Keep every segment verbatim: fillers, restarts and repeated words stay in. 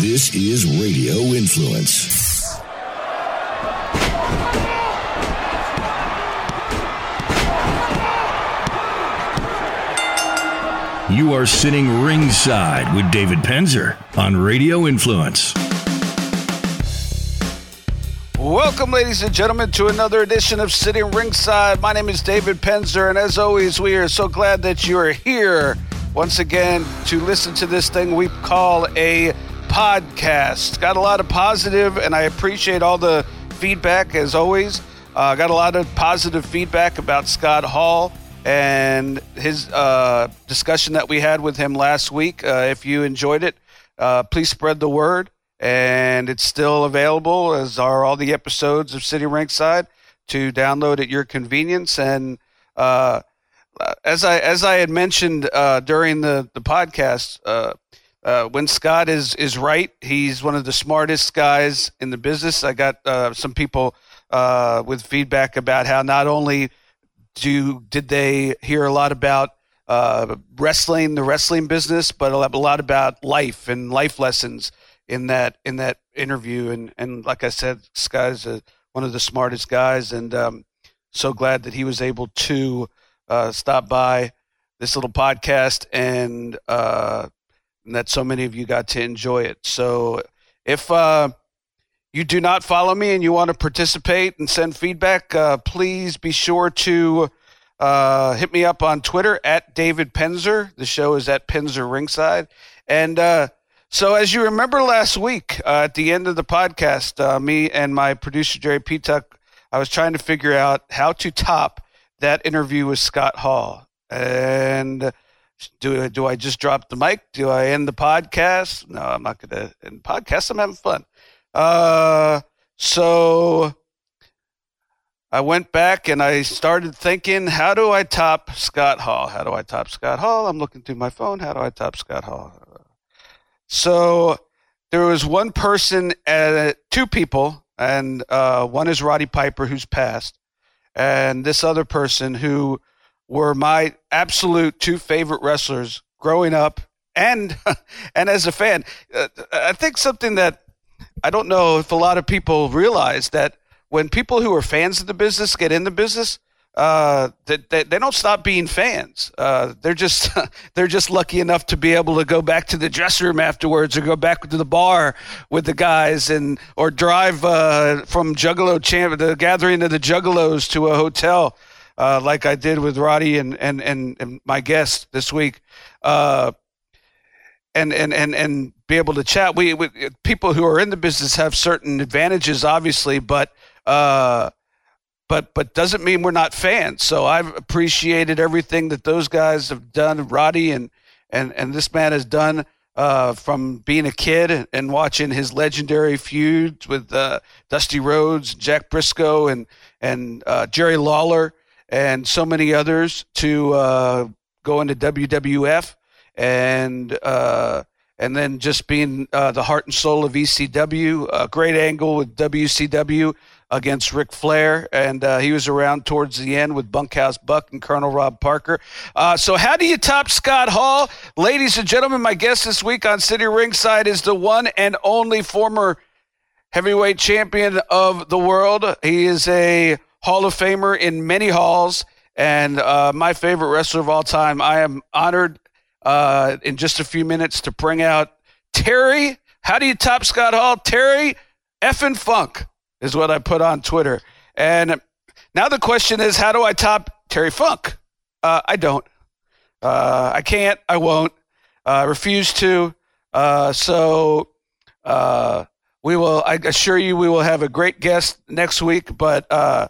This is Radio Influence. You are sitting ringside with David Penzer on Radio Influence. Welcome, ladies and gentlemen, to another edition of Sitting Ringside. My name is David Penzer, and as always, we are so glad that you are here once again to listen to this thing we call a podcast. Got a lot of positive, and I appreciate all the feedback, as always. Uh, got a lot of positive feedback about Scott Hall and his uh, discussion that we had with him last week. Uh, if you enjoyed it, uh, please spread the word. And it's still available, as are all the episodes of City Ringside, to download at your convenience. And uh, as I as I had mentioned uh, during the the podcast, uh, uh, when Scott is is right, he's one of the smartest guys in the business. I got uh, some people uh, with feedback about how not only do did they hear a lot about uh, wrestling, the wrestling business, but a lot about life and life lessons in that in that interview. And, and like I said, Sky's a, one of the smartest guys, and um, so glad that he was able to uh, stop by this little podcast, and, uh, and that so many of you got to enjoy it. So if uh, you do not follow me and you want to participate and send feedback, uh, please be sure to uh, hit me up on Twitter at David Penzer. The show is at Penzer Ringside. And uh So as you remember last week, uh, at the end of the podcast, uh, me and my producer, Jerry Petuck, I was trying to figure out how to top that interview with Scott Hall. And do, do I just drop the mic? Do I end the podcast? No, I'm not going to end the podcast. I'm having fun. Uh, so I went back and I started thinking, how do I top Scott Hall? How do I top Scott Hall? I'm looking through my phone. How do I top Scott Hall? So there was one person, uh, two people, and uh, one is Roddy Piper, who's passed, and this other person who were my absolute two favorite wrestlers growing up and and as a fan. Uh, I think something that I don't know if a lot of people realize, that when people who are fans of the business get in the business, Uh, that they, they don't stop being fans. Uh, they're just they're just lucky enough to be able to go back to the dressing room afterwards, or go back to the bar with the guys, and or drive uh, from Juggalo champ the gathering of the Juggalos to a hotel, uh, like I did with Roddy and and and, and my guest this week, uh, and and and and be able to chat. We, we people who are in the business have certain advantages, obviously, but. Uh, But but doesn't mean we're not fans. So I've appreciated everything that those guys have done, Roddy and and, and this man has done, uh, from being a kid and watching his legendary feuds with uh, Dusty Rhodes, Jack Brisco, and and uh, Jerry Lawler, and so many others, to uh, going to W W F, and uh, and then just being uh, the heart and soul of E C W. A great angle with W C W against Ric Flair, and uh, he was around towards the end with Bunkhouse Buck and Colonel Rob Parker. Uh, so how do you top Scott Hall? Ladies and gentlemen, my guest this week on City Ringside is the one and only former heavyweight champion of the world. He is a Hall of Famer in many halls, and uh, my favorite wrestler of all time. I am honored uh, in just a few minutes to bring out Terry. How do you top Scott Hall? Terry effing Funk is what I put on Twitter. And now the question is, how do I top Terry Funk? Uh, I don't. Uh, I can't. I won't. I uh, refuse to. Uh, so uh, we will, I assure you, we will have a great guest next week, but uh,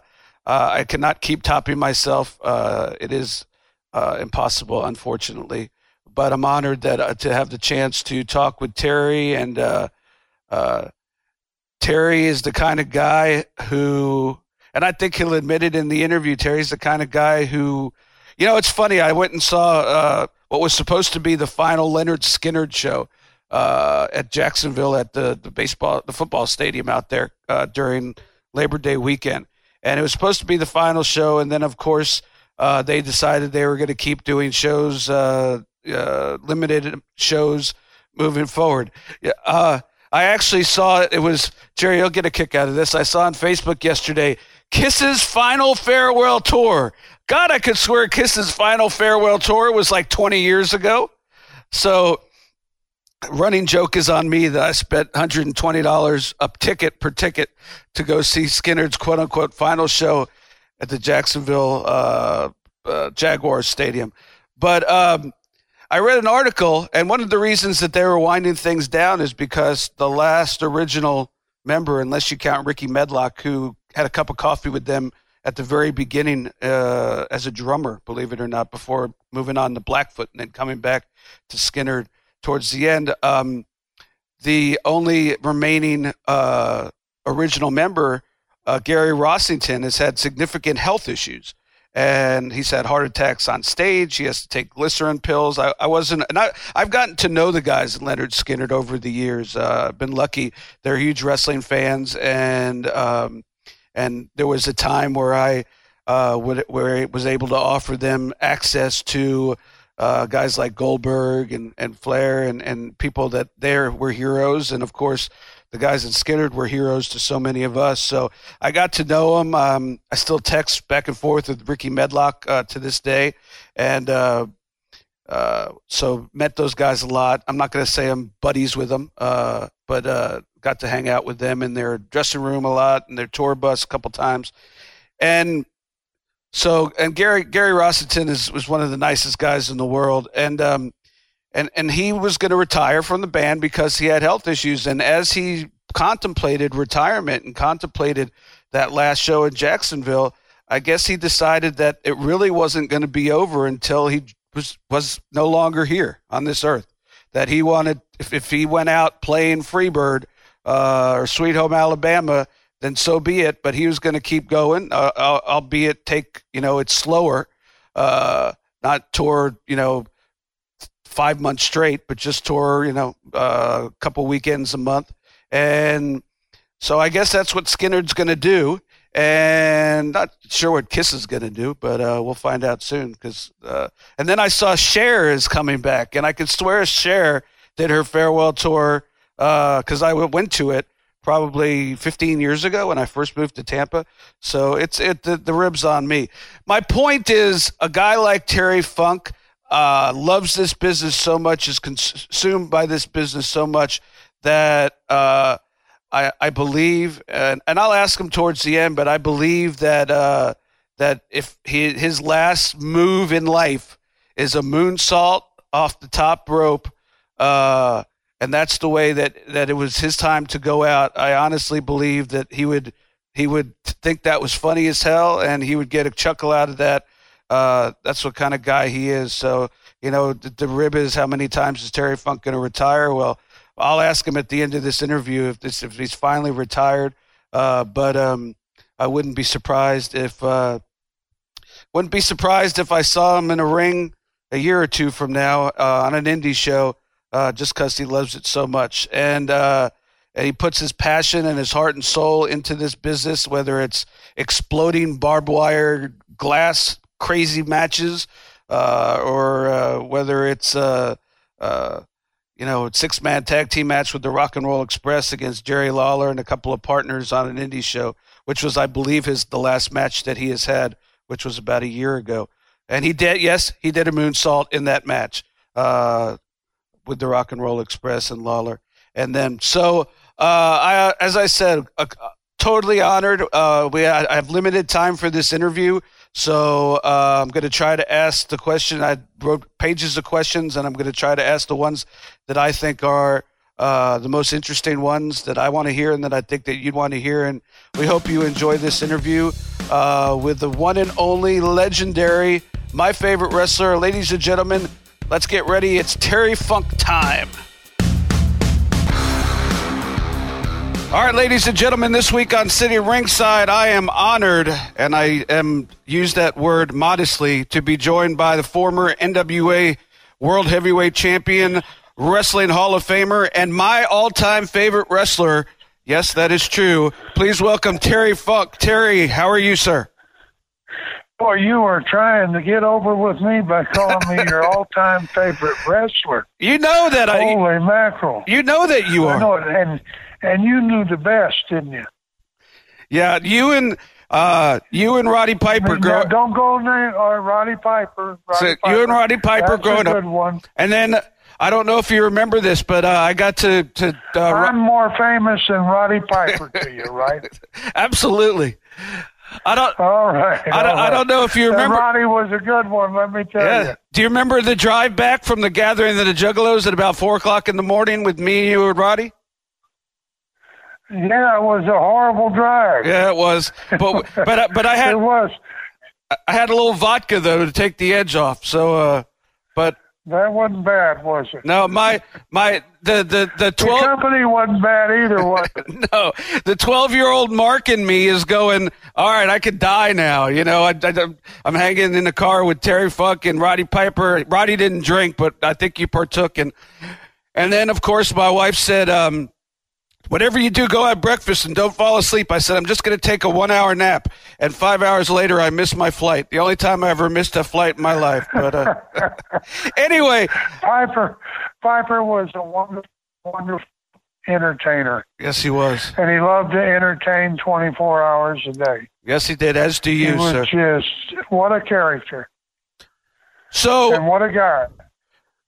uh, I cannot keep topping myself. Uh, it is uh, impossible, unfortunately. But I'm honored that uh, to have the chance to talk with Terry, and uh, uh Terry is the kind of guy who, and I think he'll admit it in the interview, Terry's the kind of guy who, you know, it's funny. I went and saw uh, what was supposed to be the final Lynyrd Skynyrd show uh, at Jacksonville at the, the baseball, the football stadium out there uh, during Labor Day weekend. And it was supposed to be the final show. And then, of course, uh, they decided they were going to keep doing shows, uh, uh, limited shows moving forward. Yeah. Uh, I actually saw it. It was, Jerry, you'll get a kick out of this. I saw on Facebook yesterday, Kiss's final farewell tour. God, I could swear Kiss's final farewell tour was like twenty years ago. So running joke is on me that I spent one hundred twenty dollars a ticket per ticket to go see Skynyrd's quote unquote final show at the Jacksonville uh, uh, Jaguars Stadium. But um, I read an article, and one of the reasons that they were winding things down is because the last original member, unless you count Ricky Medlock, who had a cup of coffee with them at the very beginning uh, as a drummer, believe it or not, before moving on to Blackfoot and then coming back to Skynyrd towards the end. Um, the only remaining uh, original member, uh, Gary Rossington, has had significant health issues. And he's had heart attacks on stage. He has to take glycerin pills. I, I wasn't, and I, I've gotten to know the guys at Lynyrd Skynyrd over the years. Uh, I've been lucky. They're huge wrestling fans. And, um, and there was a time where I uh, would, where I was able to offer them access to uh, guys like Goldberg and, and Flair and, and people that there were heroes. And, of course, the guys at Skynyrd were heroes to so many of us. So I got to know them. Um, I still text back and forth with Ricky Medlock uh, to this day. And uh, uh, so met those guys a lot. I'm not going to say I'm buddies with them, uh, but uh, got to hang out with them in their dressing room a lot and their tour bus a couple times. And so, and Gary, Gary Rossington is, was one of the nicest guys in the world. And, um, And and he was going to retire from the band because he had health issues. And as he contemplated retirement and contemplated that last show in Jacksonville, I guess he decided that it really wasn't going to be over until he was was no longer here on this earth. That he wanted, if, if he went out playing Freebird uh, or Sweet Home Alabama, then so be it. But he was going to keep going, uh, albeit take, you know, it's slower, uh, not toward, you know, five months straight, but just tour, you know, a uh, couple weekends a month. And so I guess that's what Skynyrd's going to do. And not sure what Kiss is going to do, but uh, we'll find out soon. Cause, uh, and then I saw Cher is coming back, and I could swear Cher did her farewell tour because uh, I went to it probably fifteen years ago when I first moved to Tampa. So it's it the, the ribs on me. My point is, a guy like Terry Funk Uh, loves this business so much, is consumed by this business so much that uh, I, I believe, and, and I'll ask him towards the end, but I believe that uh, that if he, his last move in life is a moonsault off the top rope, uh, and that's the way that, that it was his time to go out, I honestly believe that he would he would think that was funny as hell, and he would get a chuckle out of that. Uh, that's what kind of guy he is. So, you know, the, the rib is, how many times is Terry Funk going to retire? Well, I'll ask him at the end of this interview if this, if he's finally retired. Uh, but um, I wouldn't be surprised if uh, wouldn't be surprised if I saw him in a ring a year or two from now uh, on an indie show, uh, just because he loves it so much, and uh, and he puts his passion and his heart and soul into this business, whether it's exploding barbed wire glass crazy matches, uh, or uh, whether it's uh, uh, you know, six man tag team match with the Rock and Roll Express against Jerry Lawler and a couple of partners on an indie show, which was, I believe, his the last match that he has had, which was about a year ago, and he did yes he did a moonsault in that match uh, with the Rock and Roll Express and Lawler, and then so uh, I as I said, uh, totally honored. Uh, we I, I have limited time for this interview. So uh, I'm going to try to ask the question. I wrote pages of questions, and I'm going to try to ask the ones that I think are uh, the most interesting ones that I want to hear and that I think that you'd want to hear. And we hope you enjoy this interview uh, with the one and only legendary, my favorite wrestler. Ladies and gentlemen, let's get ready. It's Terry Funk time. All right, ladies and gentlemen, this week on Sitting Ringside, I am honored, and I am use that word modestly, to be joined by the former N W A World Heavyweight Champion, Wrestling Hall of Famer, and my all-time favorite wrestler. Yes, that is true. Please welcome Terry Funk. Terry, how are you, sir? Boy, you were trying to get over with me by calling me your all-time favorite wrestler. You know that I... Holy mackerel. You know that you are. I know it. And, and you knew the best, didn't you? Yeah, you and... Uh, you and Roddy Piper. Grow- don't go there, or Roddy Piper. Roddy so Piper. You and Roddy Piper That's growing a good up. One. And then uh, I don't know if you remember this, but uh, I got to. to uh, I'm more famous than Roddy Piper to you, right? Absolutely. I don't. All right. I don't, right. I don't know if you remember. And Roddy was a good one. Let me tell yeah. you. Do you remember the drive back from the gathering of the Juggalos at about four o'clock in the morning with me, you, and Roddy? Yeah, it was a horrible drive. Yeah, it was. But but but I had it was. I had a little vodka though to take the edge off. So, uh, but that wasn't bad, was it? No, my my the the the twelve the company wasn't bad either, was it? No, the twelve year old Mark in me is going. All right, I could die now. You know, I, I I'm hanging in the car with Terry Funk and Roddy Piper. Roddy didn't drink, but I think you partook. And and then of course my wife said. Um, Whatever you do, go have breakfast and don't fall asleep. I said, I'm just going to take a one-hour nap. And five hours later, I missed my flight. The only time I ever missed a flight in my life. But uh, anyway. Piper Piper was a wonderful, wonderful entertainer. Yes, he was. And he loved to entertain twenty-four hours a day. Yes, he did, as do you, sir. He was just, what a character. So, and what a guy.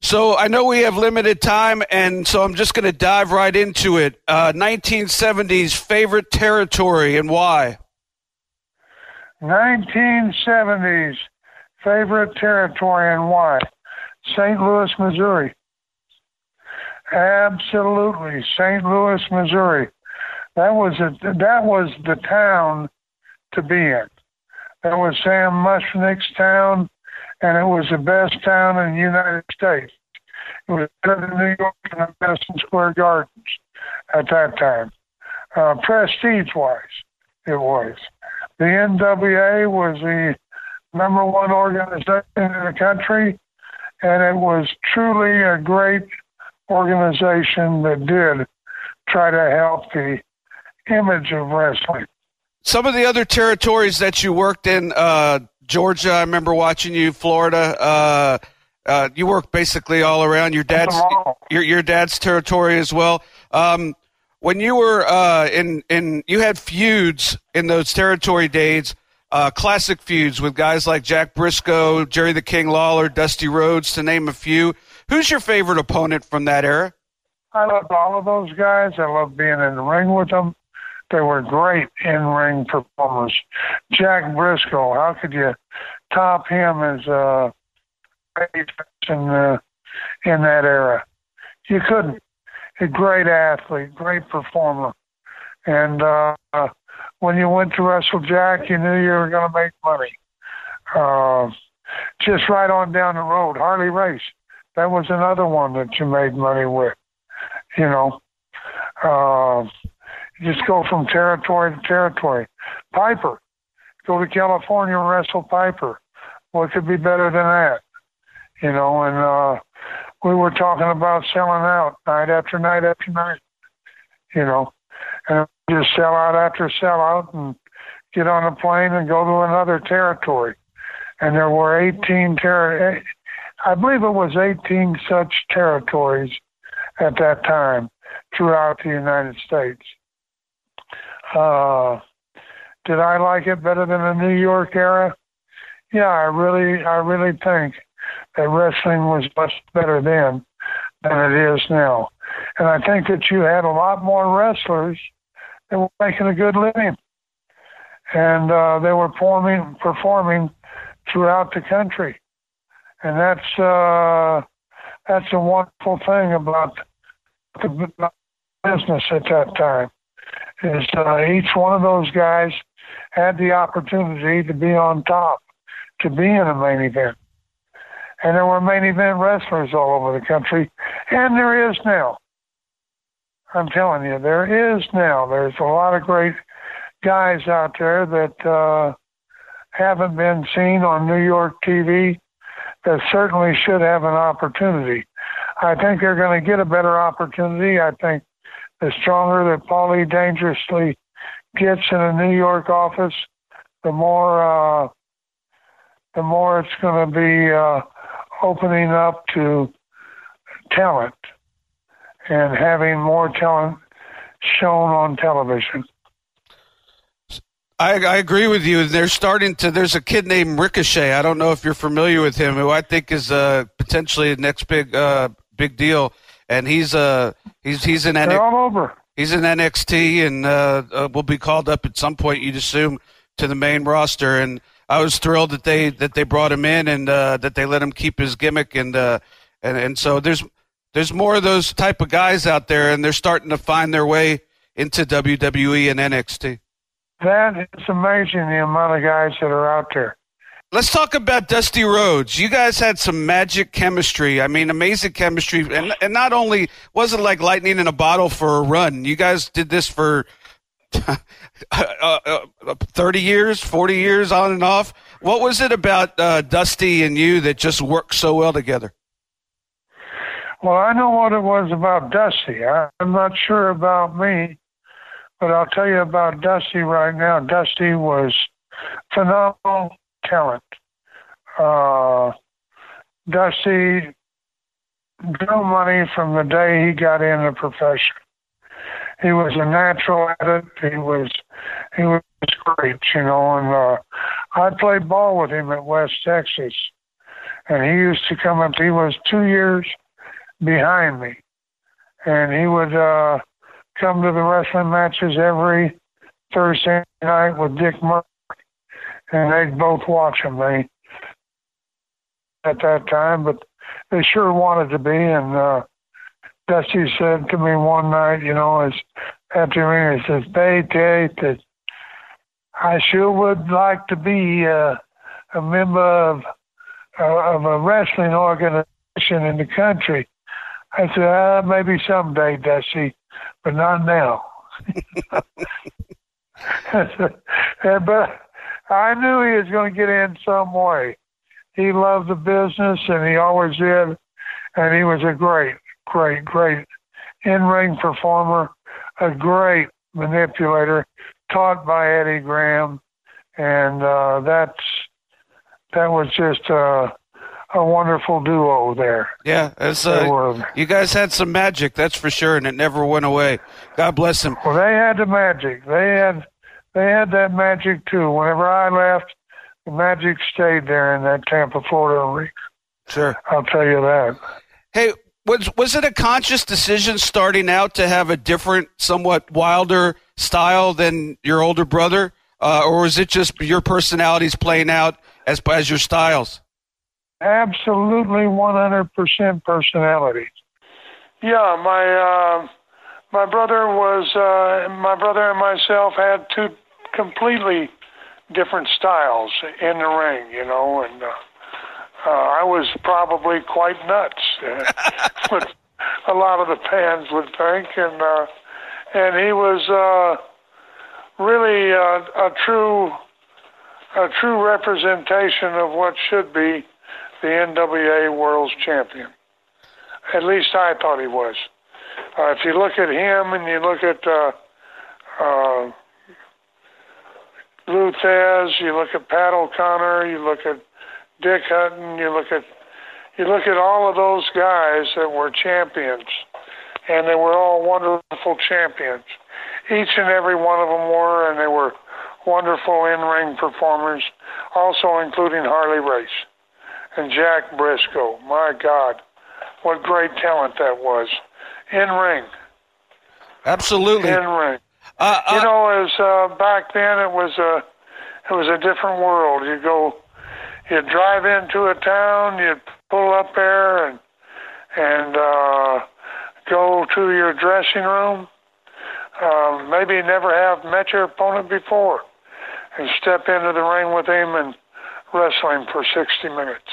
So I know we have limited time, and so I'm just going to dive right into it. Uh, nineteen seventies favorite territory and why? nineteen seventies favorite territory and why? Saint Louis, Missouri. Absolutely, Saint Louis, Missouri. That was a, that was the town to be in. That was Sam Mushnick's town. And it was the best town in the United States. It was better than New York and Madison Square Gardens at that time. Uh, prestige-wise, it was. The N W A was the number one organization in the country, and it was truly a great organization that did try to help the image of wrestling. Some of the other territories that you worked in, uh, Georgia, I remember watching you. Florida, uh, uh, you worked basically all around your dad's your your dad's territory as well. Um, when you were uh, in in, you had feuds in those territory days, uh, classic feuds with guys like Jack Brisco, Jerry the King Lawler, Dusty Rhodes, to name a few. Who's your favorite opponent from that era? I loved all of those guys. I loved being in the ring with them. They were great in-ring performers. Jack Brisco, how could you top him as a great person uh, in that era? You couldn't. A great athlete, great performer. And uh, when you went to wrestle Jack, you knew you were going to make money. Uh, just right on down the road, Harley Race. That was another one that you made money with, you know. Uh, Just go from territory to territory. Piper. Go to California and wrestle Piper. What could be better than that? You know, and uh, we were talking about selling out night after night after night. You know, and just sell out after sell out and get on a plane and go to another territory. And there were eighteen territories. I believe it was eighteen such territories at that time throughout the United States. Uh, did I like it better than the New York era? Yeah, I really, I really think that wrestling was much better then than it is now. And I think that you had a lot more wrestlers that were making a good living. And uh, they were performing, performing throughout the country. And that's, uh, that's a wonderful thing about the business at that time. Is uh, each one of those guys had the opportunity to be on top, to be in a main event. And there were main event wrestlers all over the country, and there is now. I'm telling you, there is now. There's a lot of great guys out there that uh, haven't been seen on New York T V that certainly should have an opportunity. I think they're going to get a better opportunity. I think the stronger that Paul E. Dangerously gets in a New York office, the more uh, the more it's going to be uh, opening up to talent and having more talent shown on television. I, I agree with you. They're starting to. There's a kid named Ricochet. I don't know if you're familiar with him, who I think is uh, potentially the next big uh, big deal. And he's uh he's he's in N X T. All over. He's in N X T, and uh, uh, will be called up at some point, you'd assume, to the main roster. And I was thrilled that they that they brought him in, and uh, that they let him keep his gimmick. And uh, and and so there's there's more of those type of guys out there, and they're starting to find their way into W W E and N X T. That is amazing, the amount of guys that are out there. Let's talk about Dusty Rhodes. You guys had some magic chemistry. I mean, amazing chemistry. And and not only was it like lightning in a bottle for a run, you guys did this for uh, uh, thirty years, forty years on and off. What was it about uh, Dusty and you that just worked so well together? Well, I know what it was about Dusty. I, I'm not sure about me. But I'll tell you about Dusty right now. Dusty was phenomenal talent. Uh, Dusty drew money from the day he got in the profession. He was a natural at it. He was he was great, you know. And uh, I played ball with him at West Texas, and he used to come up. He was two years behind me, and he would. Uh, come to the wrestling matches every Thursday night with Dick Murphy, and they'd both watch them. They, at that time, but they sure wanted to be, and uh, Dusty said to me one night, you know, as at the arena, he says, "They, they, that I sure would like to be uh, a member of, uh, of a wrestling organization in the country." I said, ah, "Maybe someday, Dusty, but not now." But I knew he was going to get in some way. He loved the business, and he always did. And he was a great, great, great in-ring performer, a great manipulator, taught by Eddie Graham. And uh, that's that was just uh, a wonderful duo there. Yeah, as, uh, you guys had some magic, that's for sure, and it never went away. God bless them. Well, they had the magic. They had they had that magic, too. Whenever I left, the magic stayed there in that Tampa, Florida arena. Sure. I'll tell you that. Hey, was, was it a conscious decision starting out to have a different, somewhat wilder style than your older brother, uh, or was it just your personalities playing out as as your styles? Absolutely, one hundred percent personality. Yeah, my uh, my brother was uh, my brother and myself had two completely different styles in the ring, you know, and uh, uh, I was probably quite nuts, uh, what a lot of the fans would think, and uh, and he was uh, really uh, a true a true representation of what should be the N W A World's Champion. At least I thought he was. Uh, if you look at him and you look at uh, uh, Lou Thez, you look at Pat O'Connor, you look at Dick Hutton, you look at you look at all of those guys that were champions, and they were all wonderful champions. Each and every one of them were, and they were wonderful in-ring performers, also including Harley Race and Jack Brisco. My God, what great talent that was. In ring. Absolutely. In ring. Uh, uh, you know, as uh, back then it was a it was a different world. You go, you drive into a town, you pull up there and and uh, go to your dressing room. Uh, maybe never have met your opponent before, and step into the ring with him and wrestling for sixty minutes,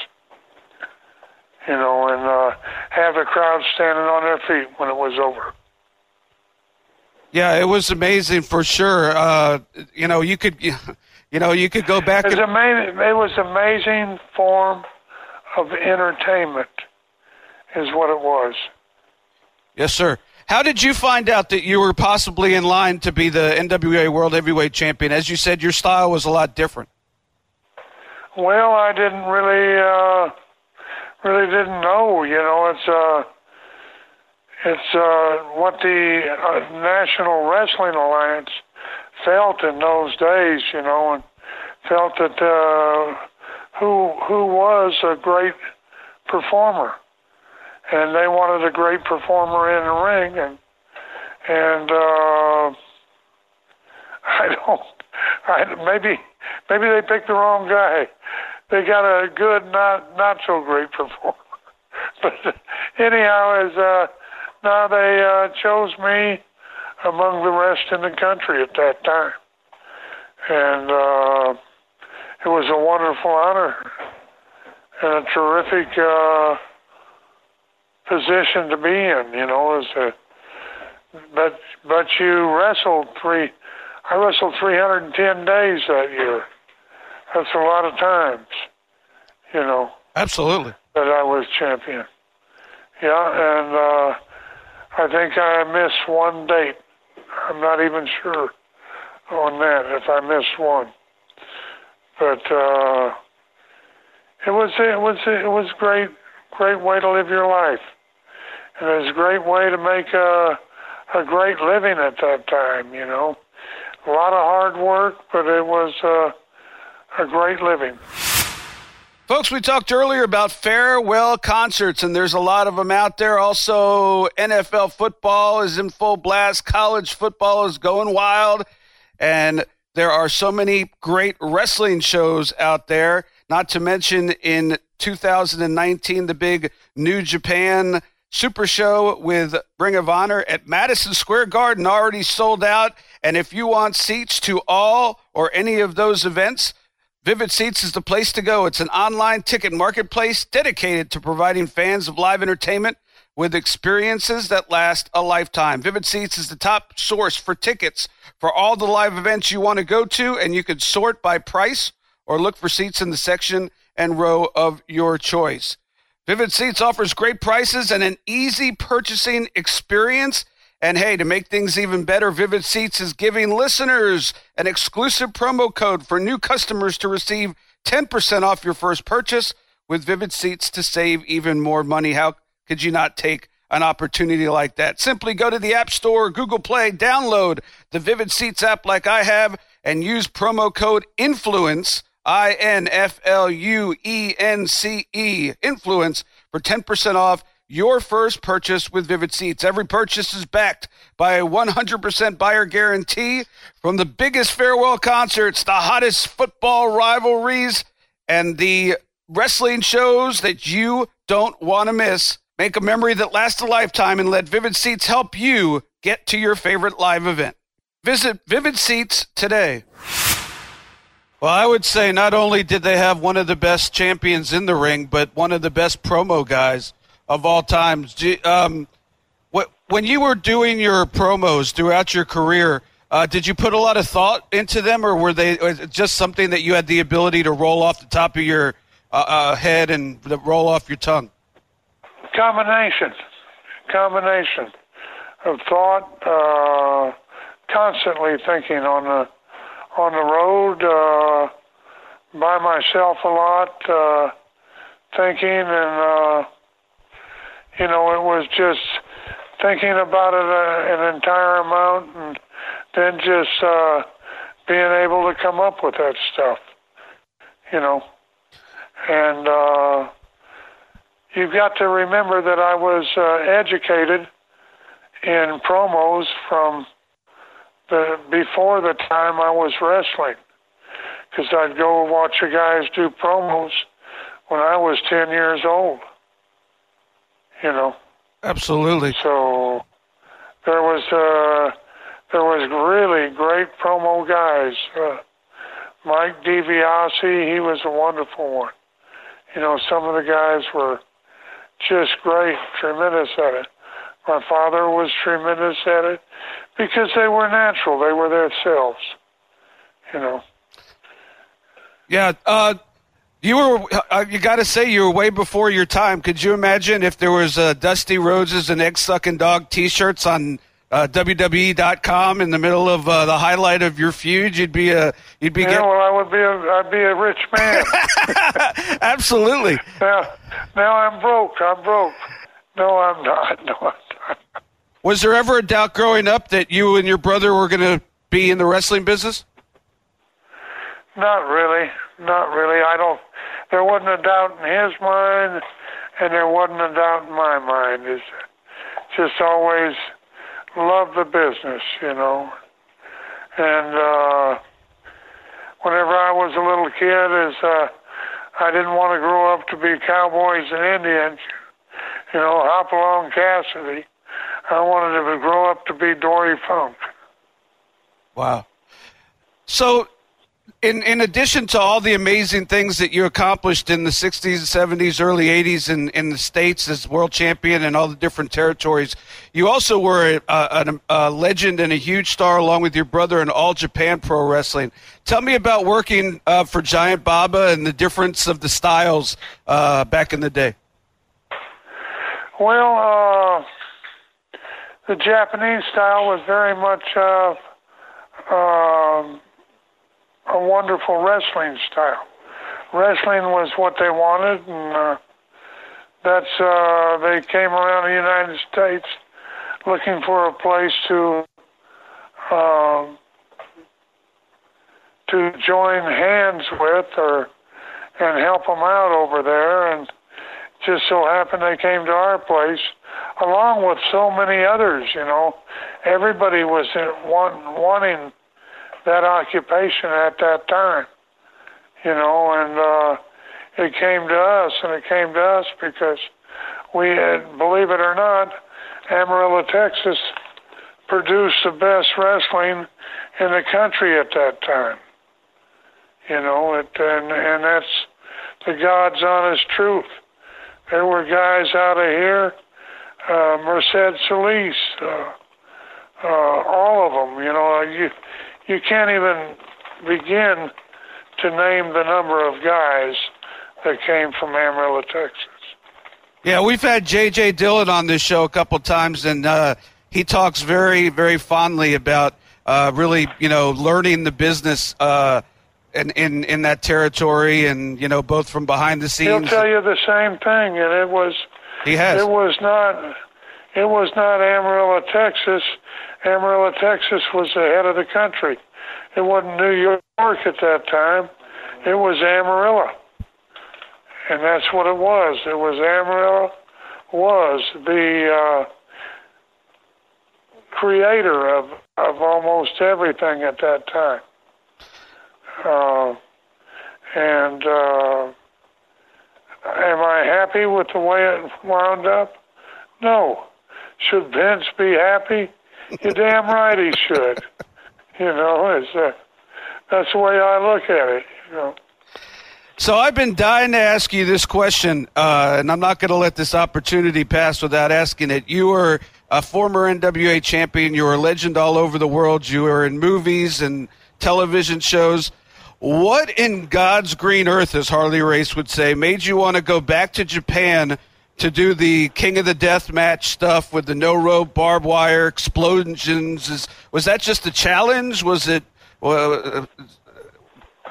you know, and uh, have the crowd standing on their feet when it was over. Yeah, it was amazing for sure. Uh, you know, you could, you know, you could go back. It was, and... amazing, it was amazing form of entertainment, is what it was. Yes, sir. How did you find out that you were possibly in line to be the N W A World Heavyweight Champion? As you said, your style was a lot different. Well, I didn't really, uh, really didn't know. You know, it's uh, it's uh, what the uh, National Wrestling Alliance felt in those days. You know, and felt that uh, who who was a great performer, and they wanted a great performer in the ring, and and uh, I don't. I, maybe maybe they picked the wrong guy. They got a good, not not so great performer. But anyhow, as uh, now they uh, chose me among the rest in the country at that time, and uh, it was a wonderful honor and a terrific uh, position to be in. You know, as a but but you wrestled three. I wrestled three hundred ten days that year. That's a lot of times, you know. Absolutely. That I was champion. Yeah, and uh, I think I missed one date. I'm not even sure on that if I missed one. But uh, it was it was it was great great way to live your life, and it was a great way to make a a great living at that time, you know. A lot of hard work, but it was uh, a great living. Folks, we talked earlier about farewell concerts, and there's a lot of them out there. Also, N F L football is in full blast. College football is going wild. And there are so many great wrestling shows out there, not to mention in two thousand nineteen, the big New Japan Super Show with Ring of Honor at Madison Square Garden, already sold out. And if you want seats to all or any of those events, Vivid Seats is the place to go. It's an online ticket marketplace dedicated to providing fans of live entertainment with experiences that last a lifetime. Vivid Seats is the top source for tickets for all the live events you want to go to, and you can sort by price or look for seats in the section and row of your choice. Vivid Seats offers great prices and an easy purchasing experience. And hey, to make things even better, Vivid Seats is giving listeners an exclusive promo code for new customers to receive ten percent off your first purchase with Vivid Seats to save even more money. How could you not take an opportunity like that? Simply go to the App Store, Google Play, download the Vivid Seats app like I have, and use promo code INFLUENCE, I N F L U E N C E, Influence, for ten percent off your first purchase with Vivid Seats. Every purchase is backed by a one hundred percent buyer guarantee. From the biggest farewell concerts, the hottest football rivalries, and the wrestling shows that you don't want to miss, make a memory that lasts a lifetime and let Vivid Seats help you get to your favorite live event. Visit Vivid Seats today. Well, I would say not only did they have one of the best champions in the ring, but one of the best promo guys of all time. Um, what, when you were doing your promos throughout your career, uh, did you put a lot of thought into them, or were they was it just something that you had the ability to roll off the top of your uh, uh, head and roll off your tongue? Combination. Combination of thought, uh, constantly thinking on the on the road, uh, by myself a lot, uh, thinking, and, uh, you know, it was just thinking about it uh, an entire amount, and then just uh, being able to come up with that stuff, you know. And uh, you've got to remember that I was uh, educated in promos from The, before the time I was wrestling, because I'd go watch the guys do promos when I was ten years old, you know. Absolutely. So there was uh, there was really great promo guys. Uh, Mike DiBiase, he was a wonderful one. You know, some of the guys were just great, tremendous at it. My father was tremendous at it because they were natural. They were themselves, you know. Yeah. Uh, you were, uh, you got to say you were way before your time. Could you imagine if there was a Dusty Rhodes and egg sucking dog t-shirts on uh, W W E dot com in the middle of uh, the highlight of your feud, you'd be a you'd be. Yeah, get- well, I would be. A, I'd be a rich man. Absolutely. Now, now I'm broke. I'm broke. No, I'm not. No, I'm not. Was there ever a doubt growing up that you and your brother were going to be in the wrestling business? Not really. Not really. I don't. There wasn't a doubt in his mind, and there wasn't a doubt in my mind. It's just always loved the business, you know. And uh, whenever I was a little kid, is uh, I didn't want to grow up to be cowboys and Indians, you know, Hopalong Cassidy. I wanted to grow up to be Dory Funk. Wow. So, In in addition to all the amazing things that you accomplished in the sixties, seventies, early eighties in, in the States as world champion and all the different territories, you also were a, a, a legend and a huge star along with your brother in All Japan Pro Wrestling. Tell me about working uh, for Giant Baba and the difference of the styles uh, back in the day. Well, uh, the Japanese style was very much... Uh, uh, a wonderful wrestling style. Wrestling was what they wanted, and uh, that's uh, they came around the United States looking for a place to uh, to join hands with, or and help them out over there. And just so happened they came to our place, along with so many others. You know, everybody was want, wanting. that occupation at that time, you know, and uh, it came to us, and it came to us because we had, believe it or not, Amarillo, Texas, produced the best wrestling in the country at that time, you know, it, and, and that's the God's honest truth. There were guys out of here, uh, Merced Solis, uh, uh, all of them, you know, you... You can't even begin to name the number of guys that came from Amarillo, Texas. Yeah, we've had J J Dillon on this show a couple times, and uh, he talks very, very fondly about uh, really, you know, learning the business uh, in, in in that territory, and you know, both from behind the scenes. He'll tell you the same thing, and it was he has. It was not. It was not Amarillo, Texas. Amarillo, Texas was the head of the country. It wasn't New York at that time. It was Amarillo. And that's what it was. It was Amarillo was the uh, creator of, of almost everything at that time. Uh, and uh, am I happy with the way it wound up? No. Should Vince be happy? You're damn right he should. You know, it's uh, that's the way I look at it. You know. So I've been dying to ask you this question, uh, and I'm not going to let this opportunity pass without asking it. You were a former N W A champion. You were a legend all over the world. You were in movies and television shows. What in God's green earth, as Harley Race would say, made you want to go back to Japan to do the King of the Death match stuff with the no-rope, barbed wire, explosions? Is, was that just a challenge? Was it? Uh,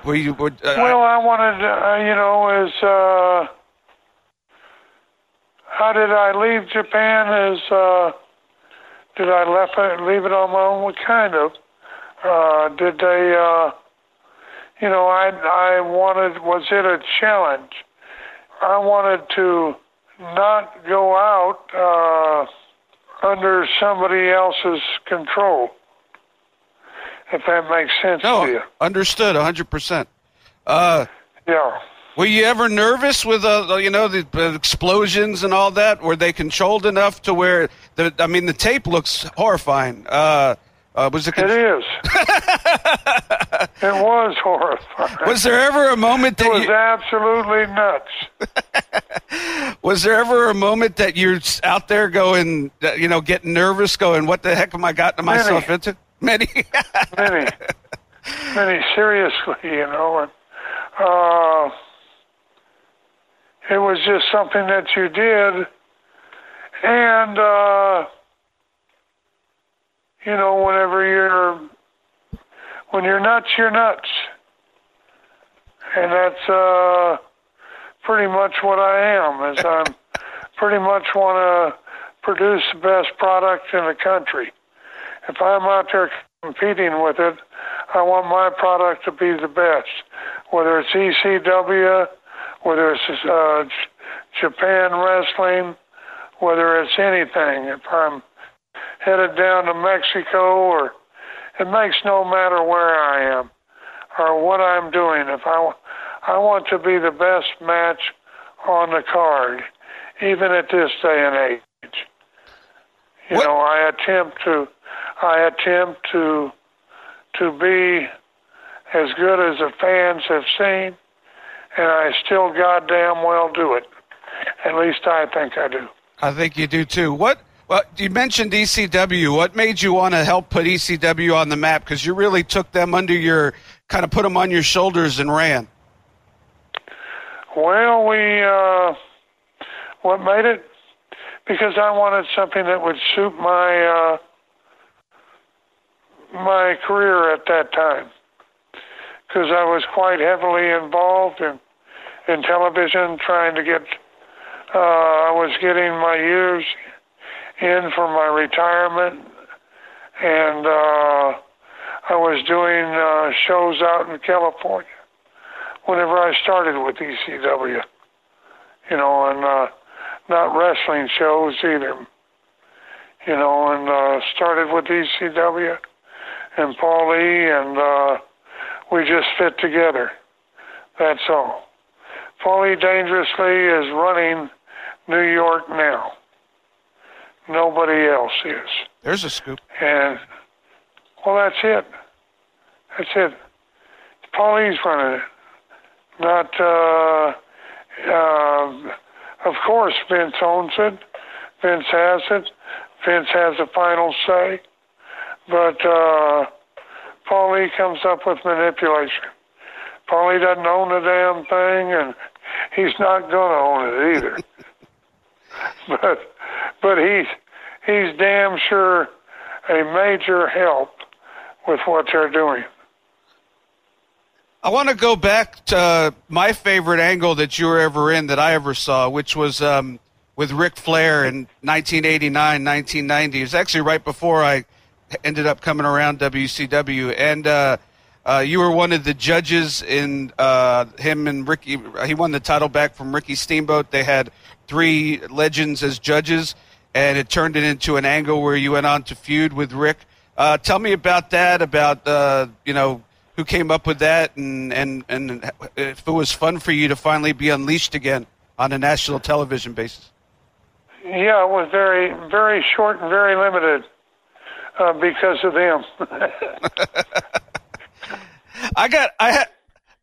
were you? Were, uh, well, I wanted, uh, you know, is uh, how did I leave Japan? Is uh, did I left it, leave it on my own? Kind of. Uh, did they? Uh, you know, I I wanted. Was it a challenge? I wanted to not go out uh, under somebody else's control, if that makes sense no, to you. Understood, one hundred percent. Uh, yeah. Were you ever nervous with, uh, you know, the, the explosions and all that? Were they controlled enough to where, the, I mean, the tape looks horrifying. Uh, uh, was it, con- it is. It was horrifying. Was there ever a moment that It was you- absolutely nuts. Was there ever a moment that you're out there going, you know, getting nervous, going, what the heck am I gotten myself Many. into? Many. Many. Many, seriously, you know. And, uh, it was just something that you did. And uh, you know, whenever you're, when you're nuts, you're nuts. And that's uh, pretty much what I am, is I'm pretty much want to produce the best product in the country. If I'm out there competing with it, I want my product to be the best, whether it's E C W, whether it's uh, Japan wrestling, whether it's anything. If I'm headed down to Mexico, or it makes no matter where I am or what I'm doing. If I, I want to be the best match on the card, even at this day and age. You what? know, I attempt to, I attempt to, to be as good as the fans have seen, and I still goddamn well do it. At least I think I do. I think you do too. What? Well, you mentioned E C W. What made you want to help put E C W on the map? Because you really took them under your, kind of put them on your shoulders and ran. Well, we, uh, what made it? Because I wanted something that would suit my, uh, my career at that time. Because I was quite heavily involved in, in television, trying to get, uh, I was getting my years in for my retirement, and uh, I was doing uh, shows out in California whenever I started with E C W, you know, and uh, not wrestling shows either, you know, and uh, started with E C W and Paul E., and uh, we just fit together, that's all. Paul E. Dangerously is running New York now. Nobody else is. There's a scoop. And, well, that's it. That's it. It's Paulie's running it. Not, uh, uh, of course, Vince owns it. Vince has it. Vince has the final say. But, uh, Paulie comes up with manipulation. Paulie doesn't own the damn thing, and he's not going to own it either. But, but he's, he's damn sure a major help with what they're doing. I want to go back to my favorite angle that you were ever in, that I ever saw, which was um, with Ric Flair in nineteen eighty-nine, nineteen ninety. It was actually right before I ended up coming around W C W. And uh, uh, you were one of the judges in uh, him and Ricky. He won the title back from Ricky Steamboat. They had three legends as judges, and it turned it into an angle where you went on to feud with Rick. Uh, tell me about that, about, uh, you know, who came up with that, and, and, and if it was fun for you to finally be unleashed again on a national television basis. Yeah, it was very, very short and very limited uh, because of them. I got, I had,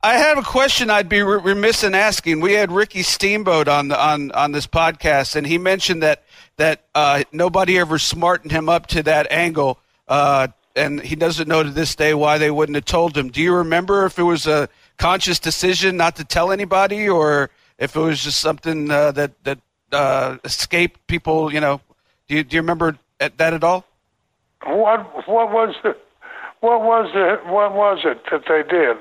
I have a question I'd be re- remiss in asking. We had Ricky Steamboat on the, on, on this podcast, and he mentioned that that uh, nobody ever smartened him up to that angle, uh, and he doesn't know to this day why they wouldn't have told him. Do you remember if it was a conscious decision not to tell anybody, or if it was just something uh, that that uh, escaped people? You know, do you, do you remember at, that at all? What what was the what was the what was it that they did?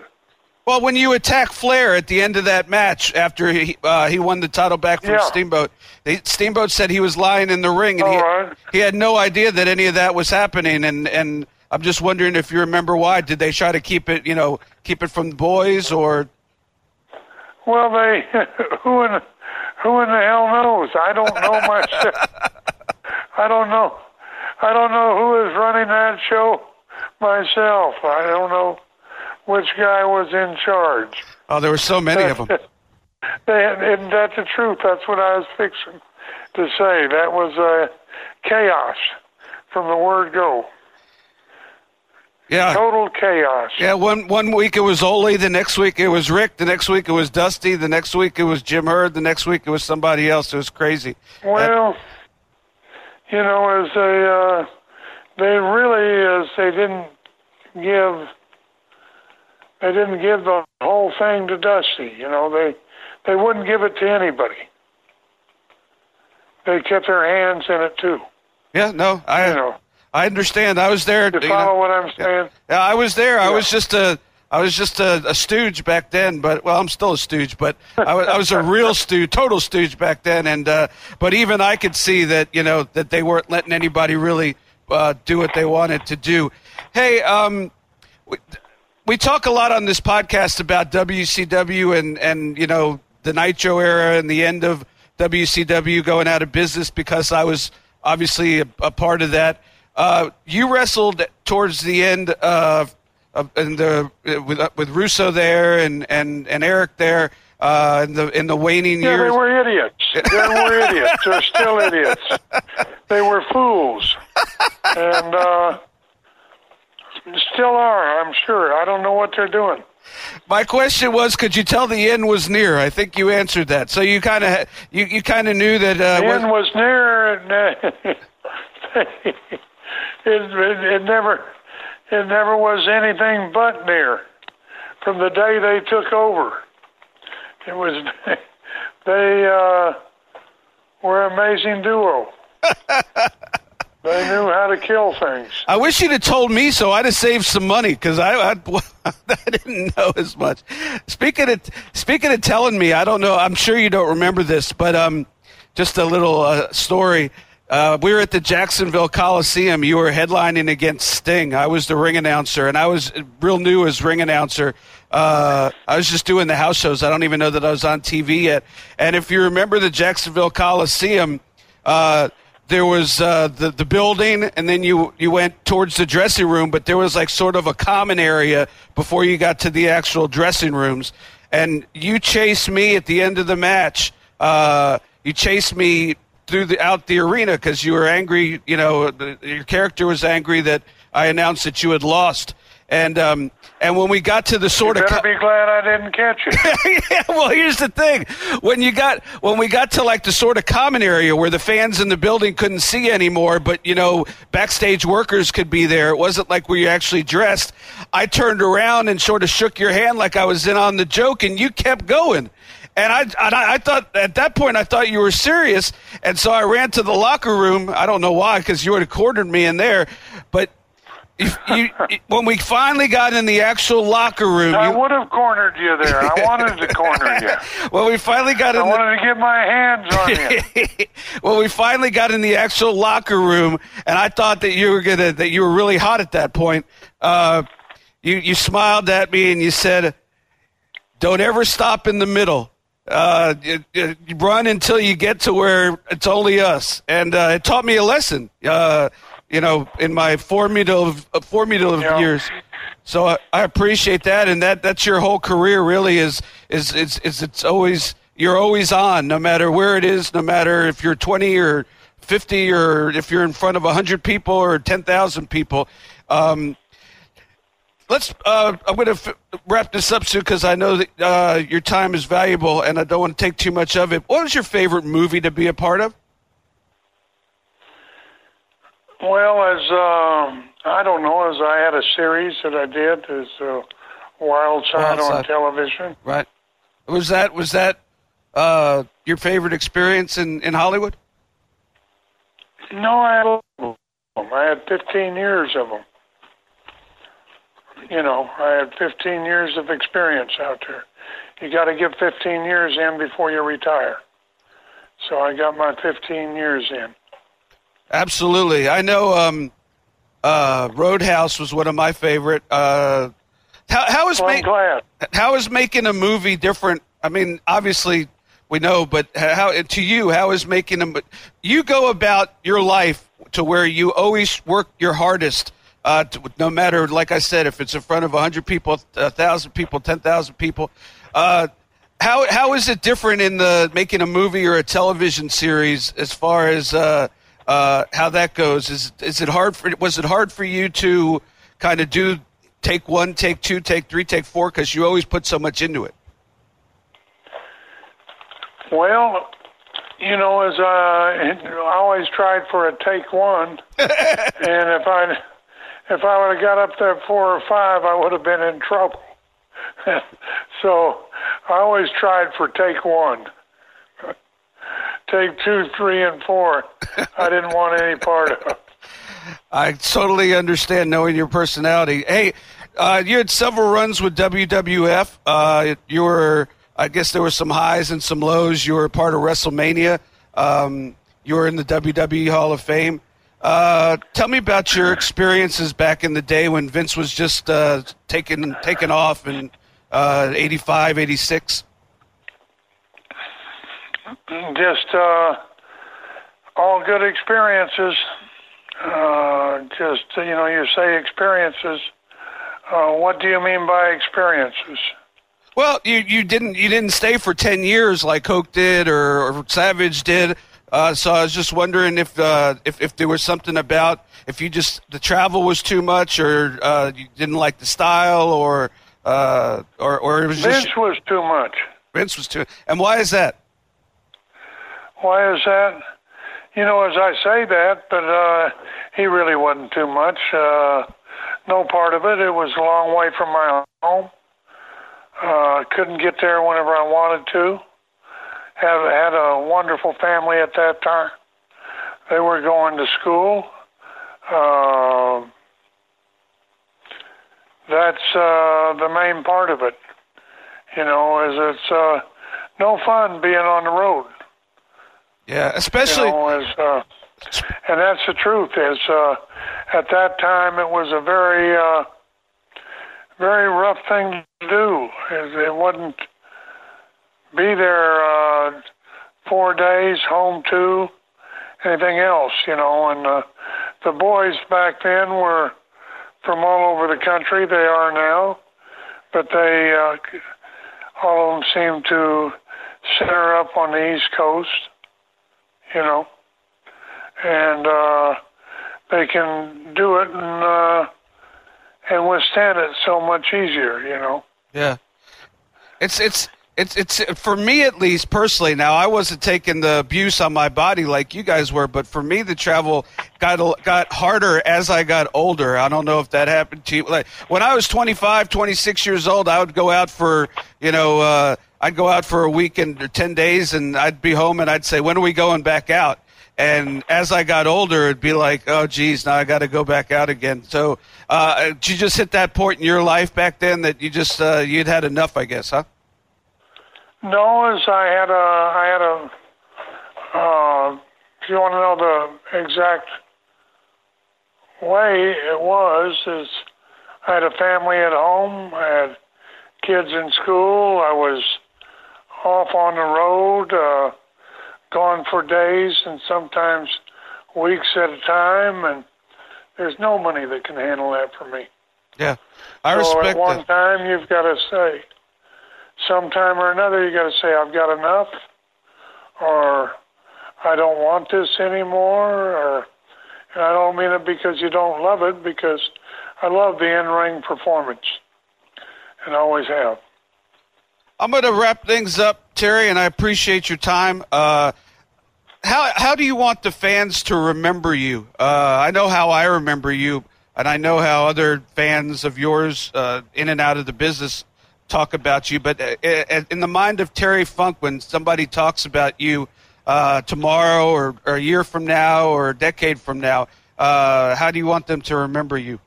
Well, when you attack Flair at the end of that match after he uh, he won the title back from yeah. Steamboat, they, Steamboat said he was lying in the ring, and he, right. he had no idea that any of that was happening. And, and I'm just wondering if you remember why. Did they try to keep it, you know, keep it from the boys, or? Well, they who in who in the hell knows? I don't know myself. I don't know. I don't know who is running that show myself. I don't know which guy was in charge. Oh, there were so many of them. Isn't that the truth? That's what I was fixing to say. That was uh, chaos from the word go. Yeah. Total chaos. Yeah, one one week it was Ole, the next week it was Rick, the next week it was Dusty, the next week it was Jim Herd, the next week it was somebody else. It was crazy. Well, uh, you know, as they, uh, they really, as they didn't give... They didn't give the whole thing to Dusty, you know. They they wouldn't give it to anybody. They kept their hands in it too. Yeah, no, I you know. I understand. I was there. You, you follow know? what I'm saying? Yeah, I was there. Yeah. I was just a, I was just a, a stooge back then. But well, I'm still a stooge, but I was, I was a real stooge, total stooge back then. And uh, but even I could see that, you know, that they weren't letting anybody really uh, do what they wanted to do. Hey, um, we, we talk a lot on this podcast about W C W and and you know the Nitro era and the end of W C W going out of business, because I was obviously a, a part of that. Uh, you wrestled towards the end of, of in the with, with Russo there and, and, and Eric there uh, in the in the waning yeah, years. Yeah, they were idiots. They were idiots. They're still idiots. They were fools, and uh, still are. I'm sure. I don't know what they're doing. My question was, could you tell the end was near? I think you answered that. So you kind of you, you kind of knew that uh, the end was near. And, uh, It, it, it never, it never was anything but near. From the day they took over, it was they uh, were an amazing duo. They knew how to kill things. I wish you'd have told me so I'd have saved some money, because I, I I didn't know as much. Speaking of speaking of telling me, I don't know. I'm sure you don't remember this, but um, just a little uh, story. Uh, we were at the Jacksonville Coliseum. You were headlining against Sting. I was the ring announcer, and I was real new as ring announcer. Uh, I was just doing the house shows. I don't even know that I was on T V yet. And if you remember the Jacksonville Coliseum, uh, there was uh, the, the building, and then you, you went towards the dressing room, but there was like sort of a common area before you got to the actual dressing rooms. And you chased me at the end of the match. Uh, you chased me through the out the arena because you were angry, you know, the, your character was angry that I announced that you had lost. And um, and when we got to the sort you better of better co- be glad I didn't catch it. Yeah, well, here's the thing: when you got when we got to like the sort of common area where the fans in the building couldn't see anymore, but you know, backstage workers could be there. It wasn't like we were actually dressed. I turned around and sort of shook your hand like I was in on the joke, and you kept going. And I, and I I thought at that point I thought you were serious, and so I ran to the locker room. I don't know why, because you would have cornered me in there. But if you, when we finally got in the actual locker room, I you, would have cornered you there. I wanted to corner you. Well, we finally got. I in wanted the, to get my hands on you. Well, we finally got in the actual locker room, and I thought that you were gonna that you were really hot at that point. Uh, you you smiled at me and you said, "Don't ever stop in the middle. Uh, you, you run until you get to where it's only us," and uh, it taught me a lesson. Uh, you know, in my formative uh, formative yeah. years. So I, I appreciate that, and that, that's your whole career. Really, is is is is it's always you're always on, no matter where it is, no matter if you're twenty or fifty, or if you're in front of a hundred people or ten thousand people. Um, Let's. Uh, I'm going to f- wrap this up soon because I know that uh, your time is valuable and I don't want to take too much of it. What was your favorite movie to be a part of? Well, as um, I don't know, as I had a series that I did, as uh, Wild Side on television. Right. Was that was that uh, your favorite experience in, in Hollywood? No, I had a lot of them. I had fifteen years of them. You know, I had fifteen years of experience out there. You got to get fifteen years in before you retire. So I got my fifteen years in. Absolutely. I know um, uh, Roadhouse was one of my favorite. Uh, how, how, is well, I'm ma- glad. How is making a movie different? I mean, obviously we know, but how to you, how is making a – you go about your life to where you always work your hardest. Uh, no matter, like I said, if it's in front of one hundred people, one thousand people, ten thousand people, uh, how how is it different in the making a movie or a television series as far as uh, uh, how that goes? Is is it hard for was it hard for you to kind of do take one, take two, take three, take four, because you always put so much into it? Well, you know, as I, I always tried for a take one, and if I. If I would have got up there four or five, I would have been in trouble. So I always tried for take one. Take two, three, and four. I didn't want any part of it. I totally understand, knowing your personality. Hey, uh, you had several runs with W W F. Uh, you were, I guess there were some highs and some lows. You were part of WrestleMania. Um, you were in the W W E Hall of Fame. Uh, tell me about your experiences back in the day when Vince was just uh, taking, taking off in uh, eighty-five, eighty-six. Just uh, all good experiences. Uh, just, you know, you say experiences. Uh, what do you mean by experiences? Well, you, you didn't you didn't stay for ten years like Hoke did or, or Savage did. Uh, so I was just wondering if, uh, if if there was something about if you just the travel was too much or uh, you didn't like the style or uh, or or it was Vince just, was too much. Vince was too. And why is that? Why is that? You know, as I say that, but uh, he really wasn't too much. Uh, no part of it. It was a long way from my home. Uh, couldn't get there whenever I wanted to. Had, had a wonderful family at that time. They were going to school. Uh, that's uh, the main part of it. You know, is it's uh, no fun being on the road. Yeah, especially, you know, is, uh, and that's the truth. Is uh, at that time it was a very, uh, very rough thing to do. Is it wouldn't be there uh, four days, home two, anything else, you know. And uh, the boys back then were from all over the country. They are now, but they uh, all of them seem to center up on the East Coast. You know, and uh, they can do it and uh, and withstand it so much easier. You know. Yeah, it's it's it's it's for me at least personally. Now I wasn't taking the abuse on my body like you guys were, but for me the travel got got harder as I got older. I don't know if that happened to you. Like when I was twenty-five, twenty-six years old, I would go out for you know. Uh, I'd go out for a weekend or ten days and I'd be home and I'd say, when are we going back out? And as I got older, it'd be like, oh, geez, now I got to go back out again. So uh, did you just hit that point in your life back then that you just, uh, you'd had enough, I guess, huh? No, as I had a, I had a, uh, if you want to know the exact way it was, is I had a family at home. I had kids in school. I was off on the road, uh, gone for days and sometimes weeks at a time, and there's no money that can handle that for me. Yeah, I so respect that. So at one that. time you've got to say, sometime or another you've got to say, I've got enough, or I don't want this anymore, or and I don't mean it because you don't love it, because I love the in-ring performance. And always have. I'm going to wrap things up, Terry, and I appreciate your time. Uh, how how do you want the fans to remember you? Uh, I know how I remember you, and I know how other fans of yours uh, in and out of the business talk about you. But uh, in the mind of Terry Funk, when somebody talks about you uh, tomorrow or, or a year from now or a decade from now, uh, how do you want them to remember you?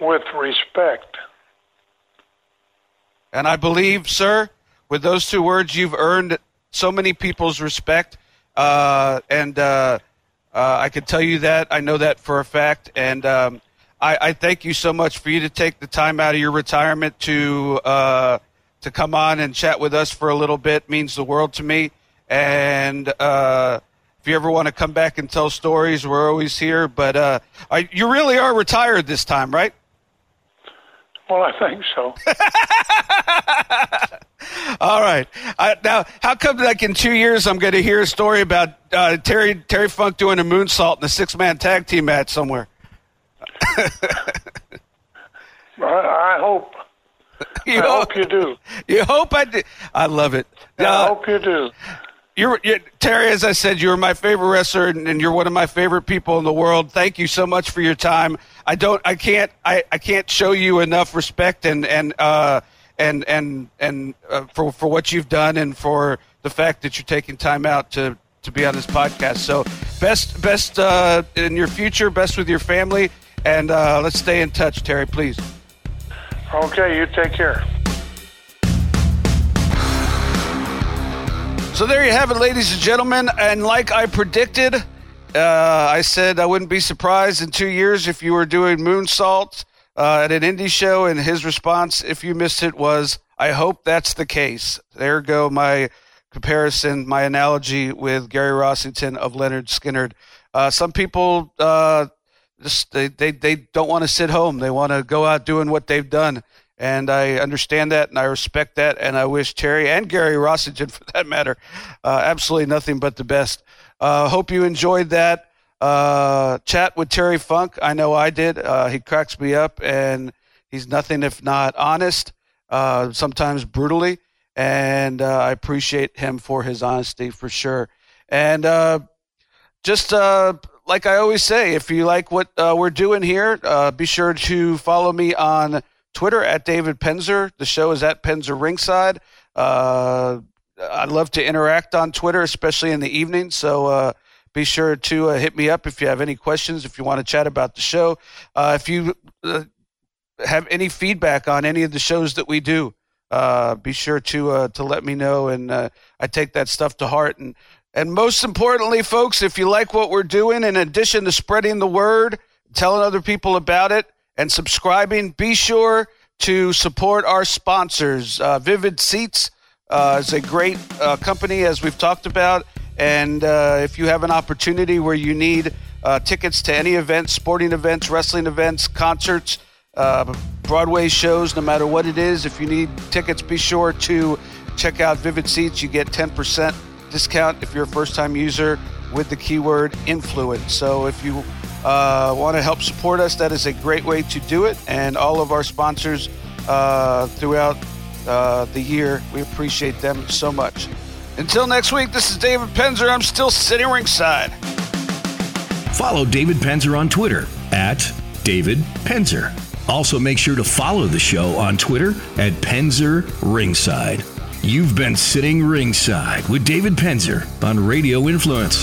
With respect. And I believe, sir, with those two words, you've earned so many people's respect. Uh, and uh, uh, I can tell you that. I know that for a fact. And um, I, I thank you so much for you to take the time out of your retirement to uh, to come on and chat with us for a little bit. It means the world to me. And uh, if you ever want to come back and tell stories, we're always here. But uh, I, you really are retired this time, right? Well, I think so. All right. I, now, how come, like, in two years I'm going to hear a story about uh, Terry Terry Funk doing a moonsault in a six-man tag team match somewhere? I, I hope. You I hope, hope you do. You hope I do. I love it. Now, I hope you do. You're, you're, Terry, as I said, you're my favorite wrestler, and, and you're one of my favorite people in the world. Thank you so much for your time. I don't, I can't, I, I can't show you enough respect and and uh, and and and uh, for for what you've done and for the fact that you're taking time out to to be on this podcast. So best best uh, in your future, best with your family, and uh, let's stay in touch, Terry, please. Okay, you take care. So there you have it, ladies and gentlemen. And like I predicted, uh, I said I wouldn't be surprised in two years if you were doing moonsault uh, at an indie show. And his response, if you missed it, was, I hope that's the case. There go my comparison, my analogy with Gary Rossington of Lynyrd Skynyrd. Uh, some people uh, just they, they, they don't want to sit home. They want to go out doing what they've done. And I understand that, and I respect that, and I wish Terry and Gary Rossington, for that matter, uh, absolutely nothing but the best. Uh, hope you enjoyed that uh, chat with Terry Funk. I know I did. Uh, he cracks me up, and he's nothing if not honest, uh, sometimes brutally, and uh, I appreciate him for his honesty for sure. And uh, just uh, like I always say, if you like what uh, we're doing here, uh, be sure to follow me on Twitter at David Penzer. The show is at Penzer Ringside. Uh, I love to interact on Twitter, especially in the evening. So uh, be sure to uh, hit me up if you have any questions, if you want to chat about the show. Uh, if you uh, have any feedback on any of the shows that we do, uh, be sure to uh, to let me know. And uh, I take that stuff to heart. And, and most importantly, folks, if you like what we're doing, in addition to spreading the word, telling other people about it, and subscribing, be sure to support our sponsors. Uh, Vivid Seats uh, is a great uh, company, as we've talked about. And uh, if you have an opportunity where you need uh, tickets to any events, sporting events, wrestling events, concerts, uh, Broadway shows, no matter what it is, if you need tickets, be sure to check out Vivid Seats. You get ten percent discount if you're a first-time user with the keyword influence. So if you Uh, want to help support us, that is a great way to do it. And all of our sponsors uh, throughout uh, the year, we appreciate them so much. Until next week, this is David Penzer. I'm still sitting ringside. Follow David Penzer on Twitter at David Penzer. Also make sure to follow the show on Twitter at Penzer Ringside. You've been sitting ringside with David Penzer on Radio Influence.